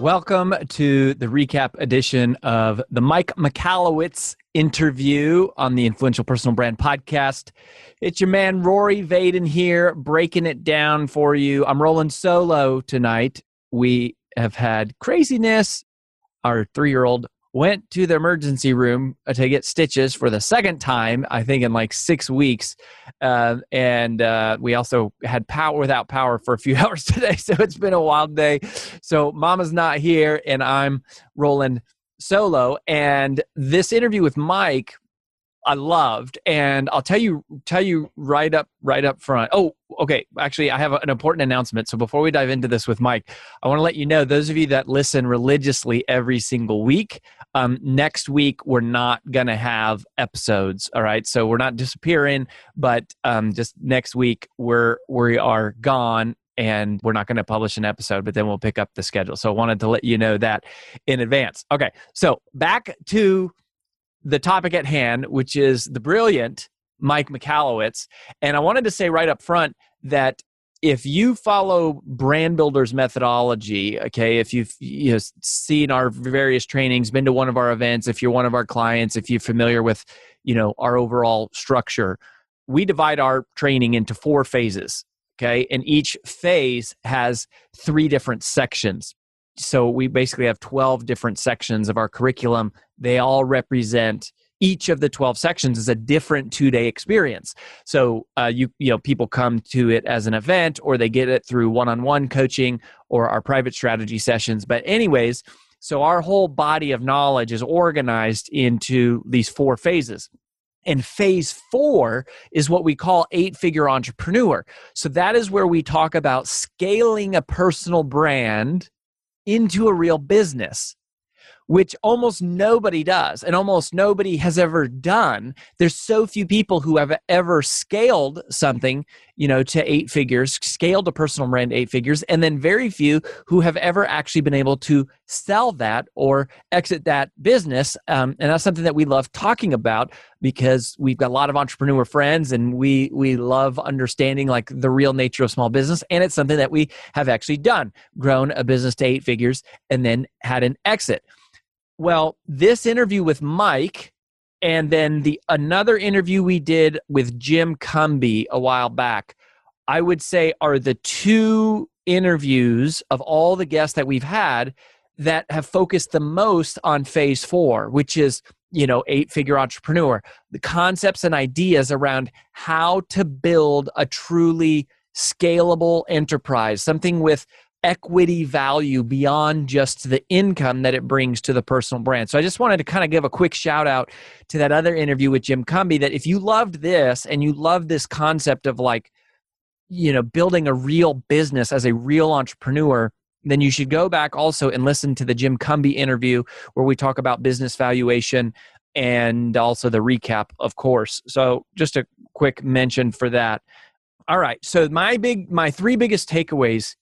Welcome to the recap edition of the Mike Michalowicz interview on the Influential Personal Brand Podcast. It's your man Rory Vaden here, breaking it down for you. I'm rolling solo tonight. We have had craziness. Our 3-year-old went to the emergency room to get stitches for the second time, I think in like 6 weeks. We also had power without power for a few hours today. So it's been a wild day. So Mama's not here and I'm rolling solo. And this interview with Mike, I loved. And I'll tell you right up front. Oh, okay. Actually, I have an important announcement. So before we dive into this with Mike, I want to let you know, those of you that listen religiously every single week, next week, we're not going to have episodes. All right. So we're not disappearing, but just next week we are gone and we're not going to publish an episode, but then we'll pick up the schedule. So I wanted to let you know that in advance. Okay. So back to the topic at hand, which is the brilliant Mike Michalowicz. And I wanted to say right up front that if you follow Brand Builders methodology, okay, if you've seen our various trainings, been to one of our events, if you're one of our clients, if you're familiar with our overall structure, we divide our training into 4 phases, okay? And each phase has 3 different sections. So we basically have 12 different sections of our curriculum. They all represent, each of the 12 sections is a different 2-day experience. So people come to it as an event or they get it through one-on-one coaching or our private strategy sessions. But anyways, so our whole body of knowledge is organized into these 4 phases. And phase 4 is what we call 8-figure entrepreneur. So that is where we talk about scaling a personal brand into a real business, which almost nobody does and almost nobody has ever done. There's so few people who have ever scaled something, to 8 figures, scaled a personal brand 8 figures, and then very few who have ever actually been able to sell that or exit that business. And that's something that we love talking about because we've got a lot of entrepreneur friends and we love understanding like the real nature of small business. And it's something that we have actually done, grown a business to 8 figures and then had an exit. Well, this interview with Mike and then another interview we did with Jim Cumby a while back, I would say are the 2 interviews of all the guests that we've had that have focused the most on phase 4, which is, 8-figure entrepreneur, the concepts and ideas around how to build a truly scalable enterprise, something with equity value beyond just the income that it brings to the personal brand. So I just wanted to kind of give a quick shout out to that other interview with Jim Cumby, that if you loved this and you love this concept of, like, you know, building a real business as a real entrepreneur, then you should go back also and listen to the Jim Cumby interview where we talk about business valuation and also the recap, of course. So just a quick mention for that. All right. So my three biggest takeaways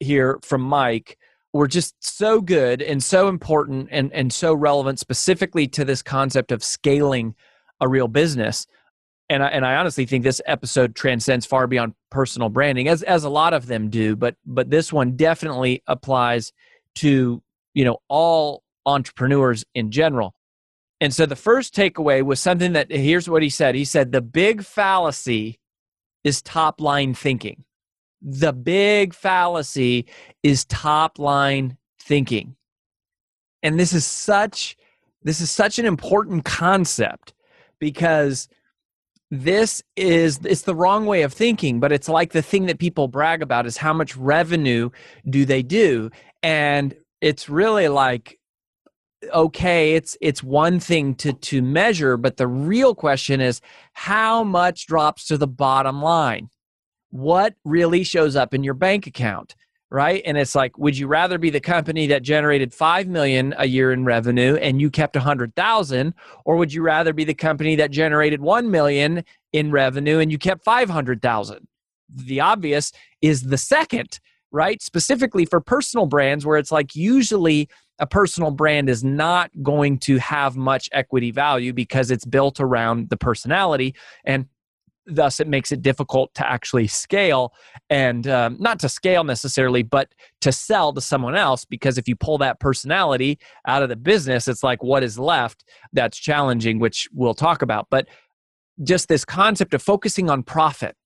here from Mike were just so good and so important and so relevant specifically to this concept of scaling a real business. And I honestly think this episode transcends far beyond personal branding, as a lot of them do, but this one definitely applies to, you know, all entrepreneurs in general. And so the first takeaway was something that, here's what he said. He said, the big fallacy is top line thinking. The big fallacy is top line thinking. And this is such an important concept, because it's the wrong way of thinking, but it's like the thing that people brag about is how much revenue do they do? And it's really like, okay, it's one thing to measure, but the real question is how much drops to the bottom line? What really shows up in your bank account, right? And it's like, would you rather be the company that generated $5 million a year in revenue and you kept $100,000, or would you rather be the company that generated $1 million in revenue and you kept $500,000? The obvious is the second, right? Specifically for personal brands, where it's like usually a personal brand is not going to have much equity value because it's built around the personality, and thus it makes it difficult to actually scale, and not to scale necessarily, but to sell to someone else, because if you pull that personality out of the business, it's like what is left that's challenging, which we'll talk about. But just this concept of focusing on profit,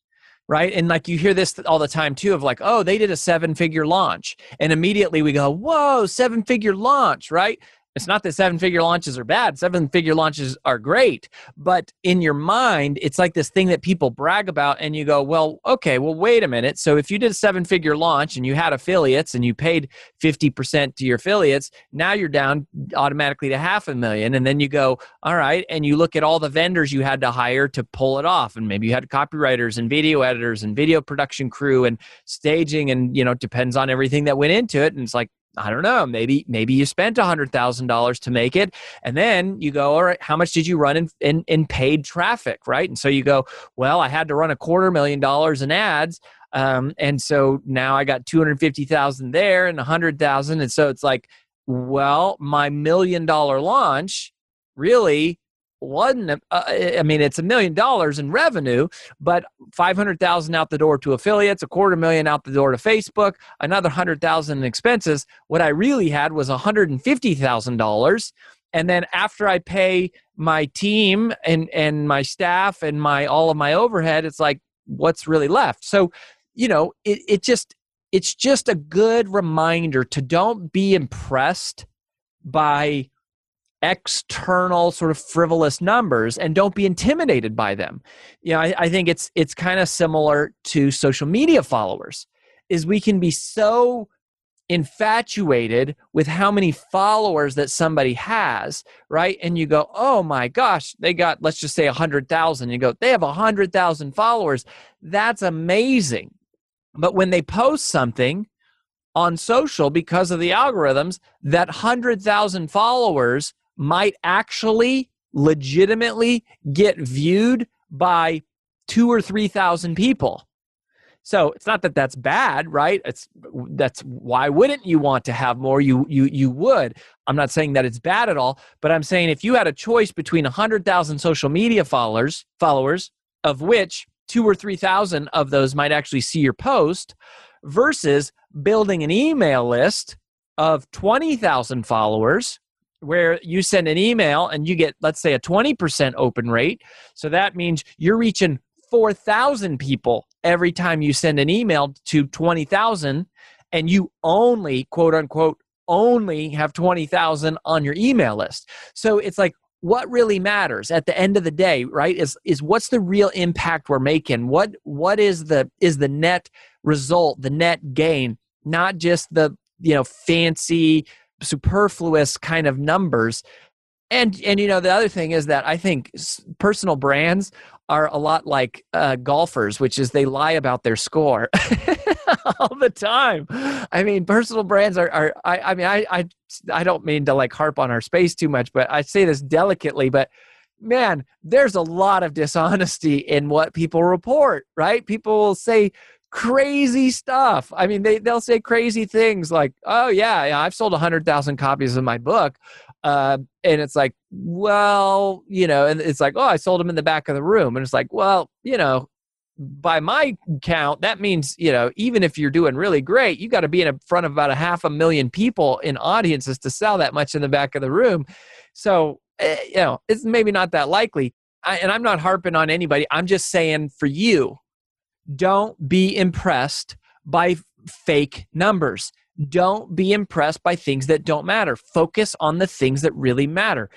right? And like you hear this all the time too of like, oh, they did a 7-figure launch. And immediately we go, whoa, 7-figure launch, right? It's not that 7-figure launches are bad. 7-figure launches are great. But in your mind, it's like this thing that people brag about, and you go, well, okay, well, wait a minute. So if you did a 7-figure launch and you had affiliates and you paid 50% to your affiliates, now you're down automatically to $500,000. And then you go, all right. And you look at all the vendors you had to hire to pull it off. And maybe you had copywriters and video editors and video production crew and staging, and, you know, it depends on everything that went into it. And it's like, I don't know, maybe you spent $100,000 to make it. And then you go, all right, how much did you run in paid traffic, right? And so you go, well, I had to run $250,000 in ads. And so now I got 250,000 there and 100,000. And so it's like, well, my $1 million launch really wasn't, I mean, it's $1 million in revenue, but 500,000 out the door to affiliates, $250,000 out the door to Facebook, another 100,000 in expenses. What I really had was $150,000. And then after I pay my team and my staff and all of my overhead, it's like, what's really left? So, you know, it's just a good reminder to don't be impressed by external sort of frivolous numbers, and don't be intimidated by them. You know, I think it's kind of similar to social media followers, is we can be so infatuated with how many followers that somebody has, right? And you go, oh my gosh, they got, let's just say 100,000. You go, they have 100,000 followers. That's amazing. But when they post something on social, because of the algorithms, that 100,000 followers might actually legitimately get viewed by 2,000 or 3,000 people. So it's not that that's bad, right? That's why wouldn't you want to have more? You would. I'm not saying that it's bad at all, but I'm saying if you had a choice between 100,000 social media followers, of which 2,000 or 3,000 of those might actually see your post, versus building an email list of 20,000 followers, where you send an email and you get, let's say, a 20% open rate. So that means you're reaching 4,000 people every time you send an email to 20,000, and you only, quote unquote, only have 20,000 on your email list. So it's like, what really matters at the end of the day, right? Is what's the real impact we're making? What is the net result, the net gain not just the, you know, fancy, superfluous kind of numbers. And you know, the other thing is that I think personal brands are a lot like golfers, which is they lie about their score all the time. I mean, personal brands are I mean, I don't mean to like harp on our space too much, but I say this delicately, but man, there's a lot of dishonesty in what people report, right? People will say crazy stuff. I mean, they'll say crazy things like, oh yeah, I've sold 100,000 copies of my book. And it's like, well, you know, and it's like, oh, I sold them in the back of the room. And it's like, well, you know, by my count, that means, you know, even if you're doing really great, you got to be in front of about 500,000 people in audiences to sell that much in the back of the room. So, you know, it's maybe not that likely. And I'm not harping on anybody. I'm just saying for you, don't be impressed by fake numbers. Don't be impressed by things that don't matter. Focus on the things that really matter.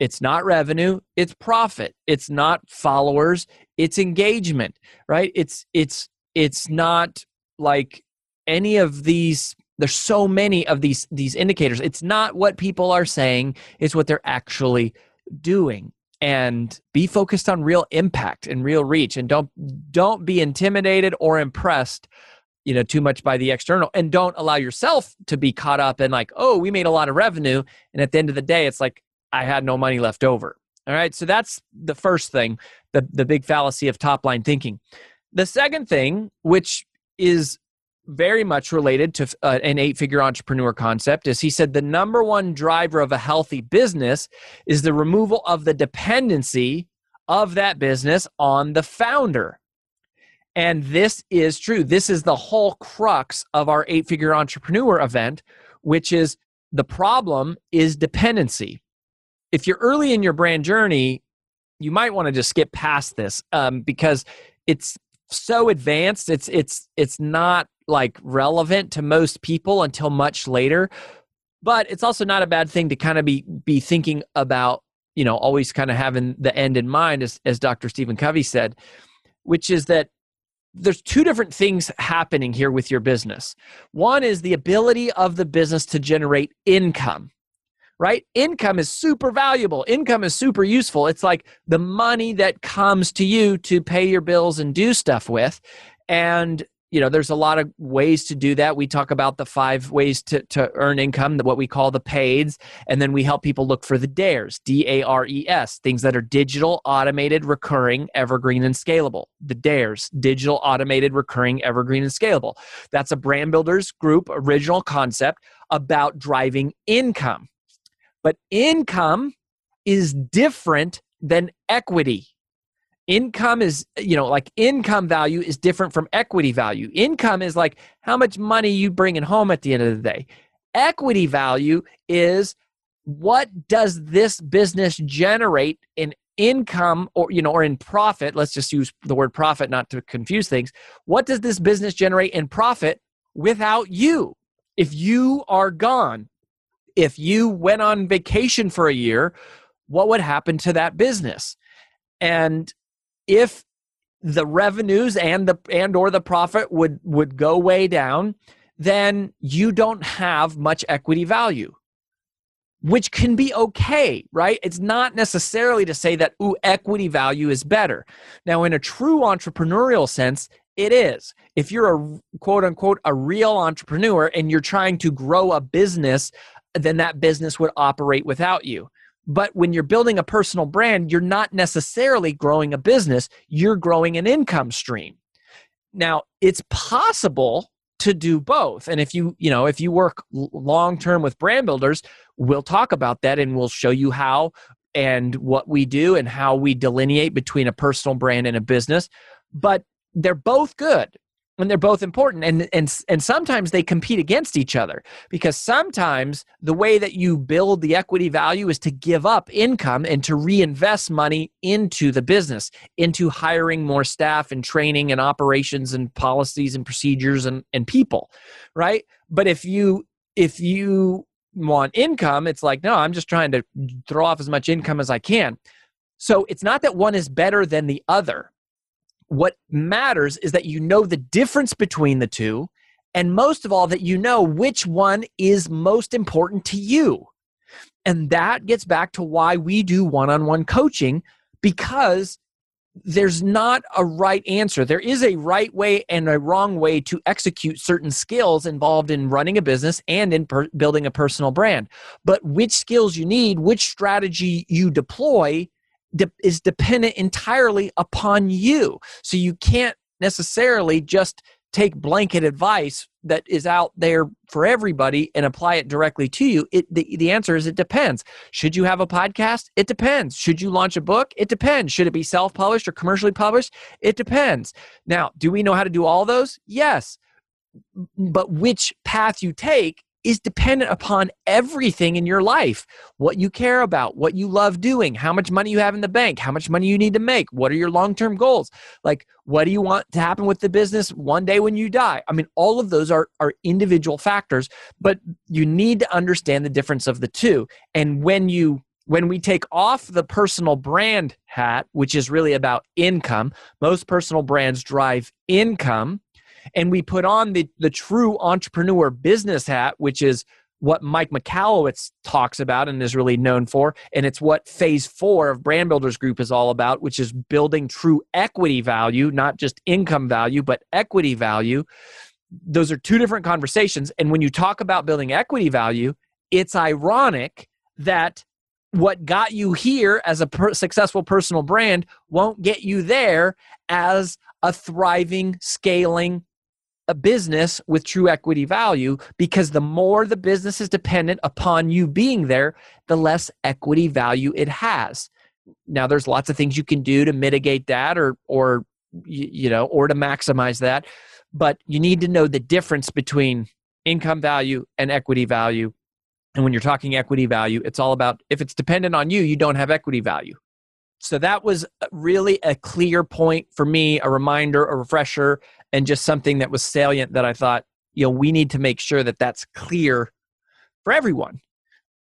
It's not revenue, it's profit. It's not followers, it's engagement, right? It's not like any of these. There's so many of these indicators. It's not what people are saying, it's what they're actually doing. And be focused on real impact and real reach, and don't be intimidated or impressed, you know, too much by the external, and don't allow yourself to be caught up in like, oh, we made a lot of revenue, and at the end of the day, it's like, I had no money left over. All right, so that's the first thing, the big fallacy of top line thinking. The second thing, which is very much related to an 8-figure entrepreneur concept, is he said the number one driver of a healthy business is the removal of the dependency of that business on the founder. And this is true. This is the whole crux of our 8-figure entrepreneur event, which is the problem is dependency. If you're early in your brand journey, you might want to just skip past this because it's so advanced. It's not like relevant to most people until much later, but it's also not a bad thing to kind of be thinking about, you know, always kind of having the end in mind, as Dr. Stephen Covey said, which is that there's two different things happening here with your business. One is the ability of the business to generate income, right? Income is super valuable. Income is super useful. It's like the money that comes to you to pay your bills and do stuff with. And you know, there's a lot of ways to do that. We talk about the 5 ways to earn income, what we call the PAIDs, and then we help people look for the DARES, D-A-R-E-S, things that are digital, automated, recurring, evergreen, and scalable. The DARES, digital, automated, recurring, evergreen, and scalable. That's a Brand Builders Group original concept about driving income. But income is different than equity. Income is, you know, like income value is different from equity value. Income is like how much money you bringing home at the end of the day. Equity value is what does this business generate in income or, you know, or in profit. Let's just use the word profit not to confuse things. What does this business generate in profit without you? If you are gone, if you went on vacation for a year, what would happen to that business? And if the revenues and or the profit would go way down, then you don't have much equity value, which can be okay, right? It's not necessarily to say that, ooh, equity value is better. Now, in a true entrepreneurial sense, it is. If you're a quote unquote, a real entrepreneur and you're trying to grow a business, then that business would operate without you. But when you're building a personal brand, you're not necessarily growing a business, you're growing an income stream. Now, it's possible to do both. And if you work long-term with brand builders, we'll talk about that and we'll show you how and what we do and how we delineate between a personal brand and a business. But they're both good and they're both important. And sometimes they compete against each other, because sometimes the way that you build the equity value is to give up income and to reinvest money into the business, into hiring more staff and training and operations and policies and procedures and people, right? But if you want income, it's like, no, I'm just trying to throw off as much income as I can. So it's not that one is better than the other. What matters is that you know the difference between the two And most of all, that you know which one is most important to you. And that gets back to why we do one-on-one coaching, because there's not a right answer. There is a right way and a wrong way to execute certain skills involved in running a business and in building a personal brand. But which skills you need, which strategy you deploy is dependent entirely upon you. So you can't necessarily just take blanket advice that is out there for everybody and apply it directly to you. The answer is it depends. Should you have a podcast? It depends. Should you launch a book? It depends. Should it be self-published or commercially published? It depends. Now, do we know how to do all those? Yes. But which path you take is dependent upon everything in your life, what you care about, what you love doing, how much money you have in the bank, how much money you need to make, what are your long-term goals? Like, what do you want to happen with the business one day when you die? I mean, all of those are individual factors, but you need to understand the difference of the two. And when we take off the personal brand hat, which is really about income, most personal brands drive income, and we put on the true entrepreneur business hat, which is what Mike Michalowicz talks about and is really known for. And it's what phase 4 of Brand Builders Group is all about, which is building true equity value, not just income value, but equity value. Those are two different conversations. And when you talk about building equity value, it's ironic that what got you here as a successful personal brand won't get you there as a thriving, scaling a business with true equity value, because the more the business is dependent upon you being there, the less equity value it has. Now, there's lots of things you can do to mitigate that or to maximize that, but you need to know the difference between income value and equity value. And when you're talking equity value, it's all about if it's dependent on you, you don't have equity value. So that was really a clear point for me, a reminder, a refresher, and just something that was salient that I thought, we need to make sure that that's clear for everyone,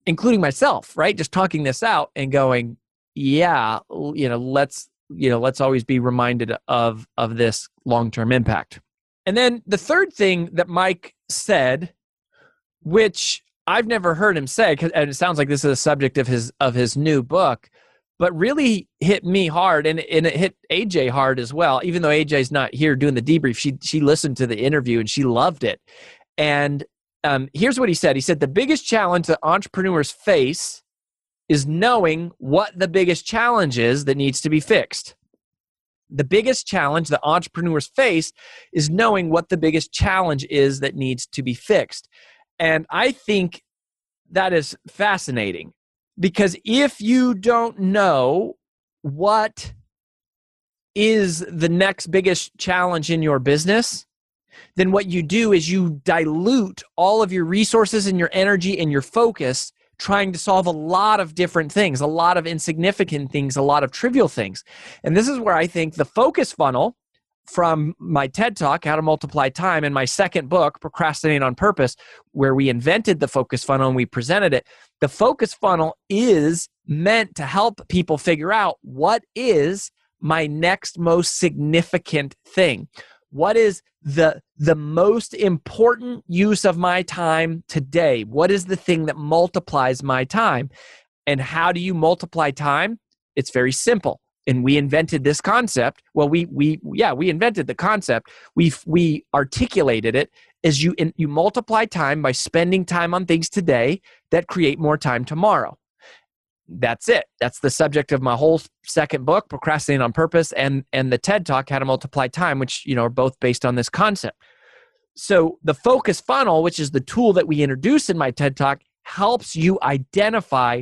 including myself, right? Just talking this out and going, let's always be reminded of this long-term impact. And then the third thing that Mike said, which I've never heard him say, and it sounds like this is a subject of his new book, but really hit me hard, and it hit AJ hard as well. Even though AJ's not here doing the debrief, she listened to the interview and she loved it. And here's what he said. He said, the biggest challenge that entrepreneurs face is knowing what the biggest challenge is that needs to be fixed. The biggest challenge that entrepreneurs face is knowing what the biggest challenge is that needs to be fixed. And I think that is fascinating. Because if you don't know what is the next biggest challenge in your business, then what you do is you dilute all of your resources and your energy and your focus trying to solve a lot of different things, a lot of insignificant things, a lot of trivial things. And this is where I think the focus funnel from my TED Talk, How to Multiply Time, and my second book, Procrastinate on Purpose, where we invented the focus funnel and we presented it. The focus funnel is meant to help people figure out, what is my next most significant thing? What is the most important use of my time today? What is the thing that multiplies my time? And how do you multiply time? It's very simple. And we invented this concept. Well, we invented the concept. We articulated it as you multiply time by spending time on things today that create more time tomorrow. That's it. That's the subject of my whole second book, Procrastinate on Purpose, and the TED Talk, How to Multiply Time, which are both based on this concept. So the focus funnel, which is the tool that we introduce in my TED Talk, helps you identify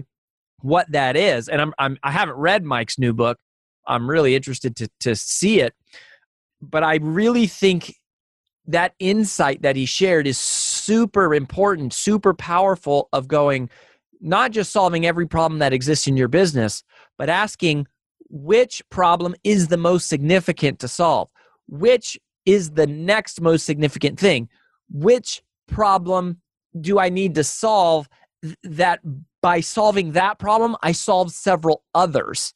what that is. And I haven't read Mike's new book. I'm really interested to see it. But I really think that insight that he shared is super important, super powerful, of going, not just solving every problem that exists in your business, but asking which problem is the most significant to solve? Which is the next most significant thing? Which problem do I need to solve that by solving that problem, I solve several others?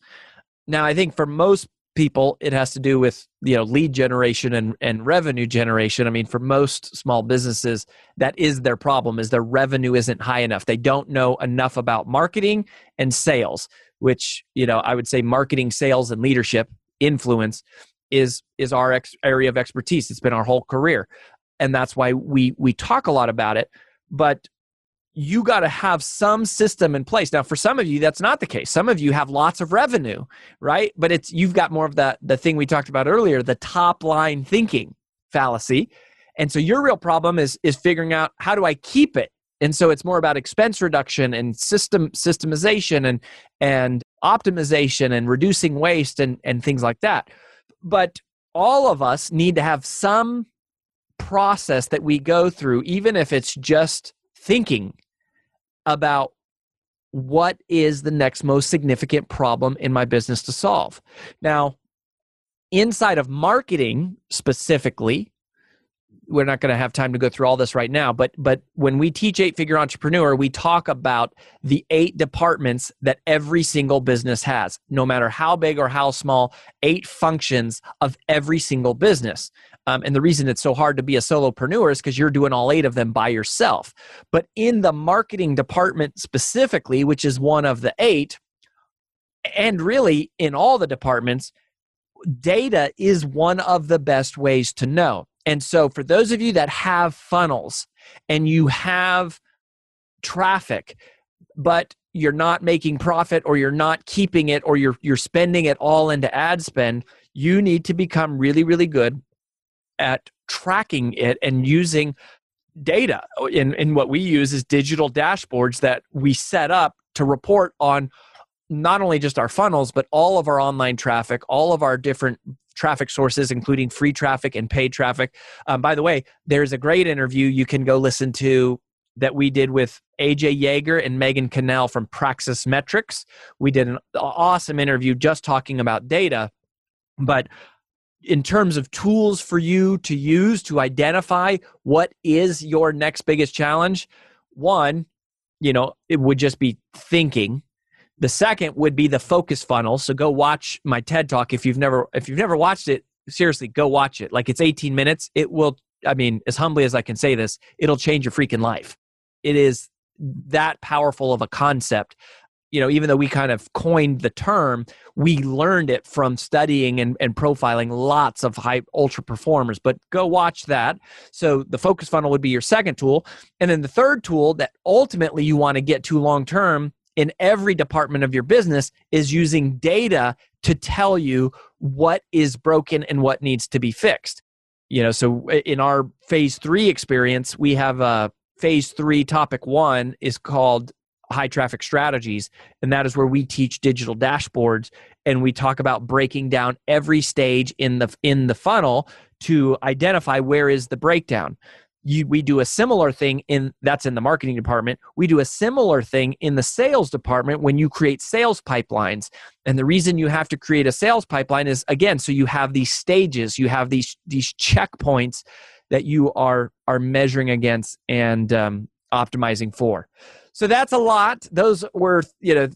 Now, I think for most people, it has to do with, you know, lead generation and revenue generation. I mean, for most small businesses, that is their problem, is their revenue isn't high enough. They don't know enough about marketing and sales, which, you know, I would say marketing, sales, and leadership influence is our area of expertise. It's been our whole career. And that's why we talk a lot about it. But you got to have some system in place. Now, for some of you, that's not the case. Some of you have lots of revenue, right? But it's, you've got more of the thing we talked about earlier, the top line thinking fallacy. And so your real problem is figuring out, how do I keep it? And so it's more about expense reduction and systemization and optimization and reducing waste and things like that. But all of us need to have some process that we go through, even if it's just thinking about what is the next most significant problem in my business to solve. Now, inside of marketing specifically, we're not going to have time to go through all this right now, but when we teach Eight-Figure Entrepreneur, we talk about the 8 departments that every single business has, no matter how big or how small, 8 functions of every single business. And the reason it's so hard to be a solopreneur is because you're doing all 8 of them by yourself. But in the marketing department specifically, which is one of the 8, and really in all the departments, data is one of the best ways to know. And so for those of you that have funnels and you have traffic, but you're not making profit, or you're not keeping it, or you're spending it all into ad spend, you need to become really, really good at tracking it and using data. And what we use is digital dashboards that we set up to report on not only just our funnels, but all of our online traffic, all of our different traffic sources, including free traffic and paid traffic. By the way, there's a great interview you can go listen to that we did with AJ Yeager and Megan Cannell from Praxis Metrics. We did an awesome interview just talking about data. But in terms of tools for you to use to identify what is your next biggest challenge, one, you know, it would just be thinking. The second would be the focus funnel. So go watch my TED Talk. If you've never watched it, seriously, go watch it. Like, it's 18 minutes. It will, I mean, as humbly as I can say this, it'll change your freaking life. It is that powerful of a concept. You know, even though we kind of coined the term, we learned it from studying and profiling lots of high ultra performers. But go watch that. So the focus funnel would be your second tool. And then the third tool that ultimately you want to get to long term in every department of your business is using data to tell you what is broken and what needs to be fixed. You know, so in our phase 3 experience, we have a phase 3 topic 1 is called high traffic strategies. And that is where we teach digital dashboards. And we talk about breaking down every stage in the funnel to identify where is the breakdown. We do a similar thing that's in the marketing department. We do a similar thing in the sales department when you create sales pipelines. And the reason you have to create a sales pipeline is, again, so you have these stages, you have these checkpoints that you are measuring against and optimizing for. So that's a lot. Those were, you know,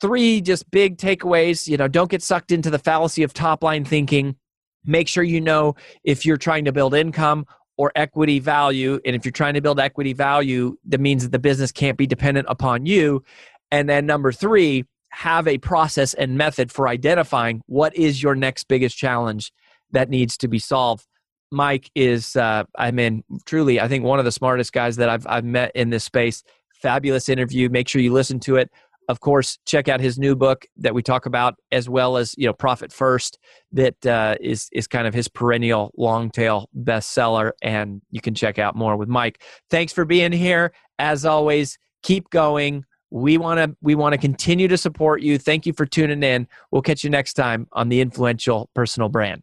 3 just big takeaways. You know, don't get sucked into the fallacy of top line thinking. Make sure you know if you're trying to build income or equity value. And if you're trying to build equity value, that means that the business can't be dependent upon you. And then number 3, have a process and method for identifying what is your next biggest challenge that needs to be solved. Mike is, I mean, truly, I think one of the smartest guys that I've met in this space. Fabulous interview. Make sure you listen to it. Of course, check out his new book that we talk about, as well as, you know, Profit First, that is kind of his perennial long tail bestseller, and you can check out more with Mike. Thanks for being here. As always, keep going. We want to continue to support you. Thank you for tuning in. We'll catch you next time on The Influential Personal Brand.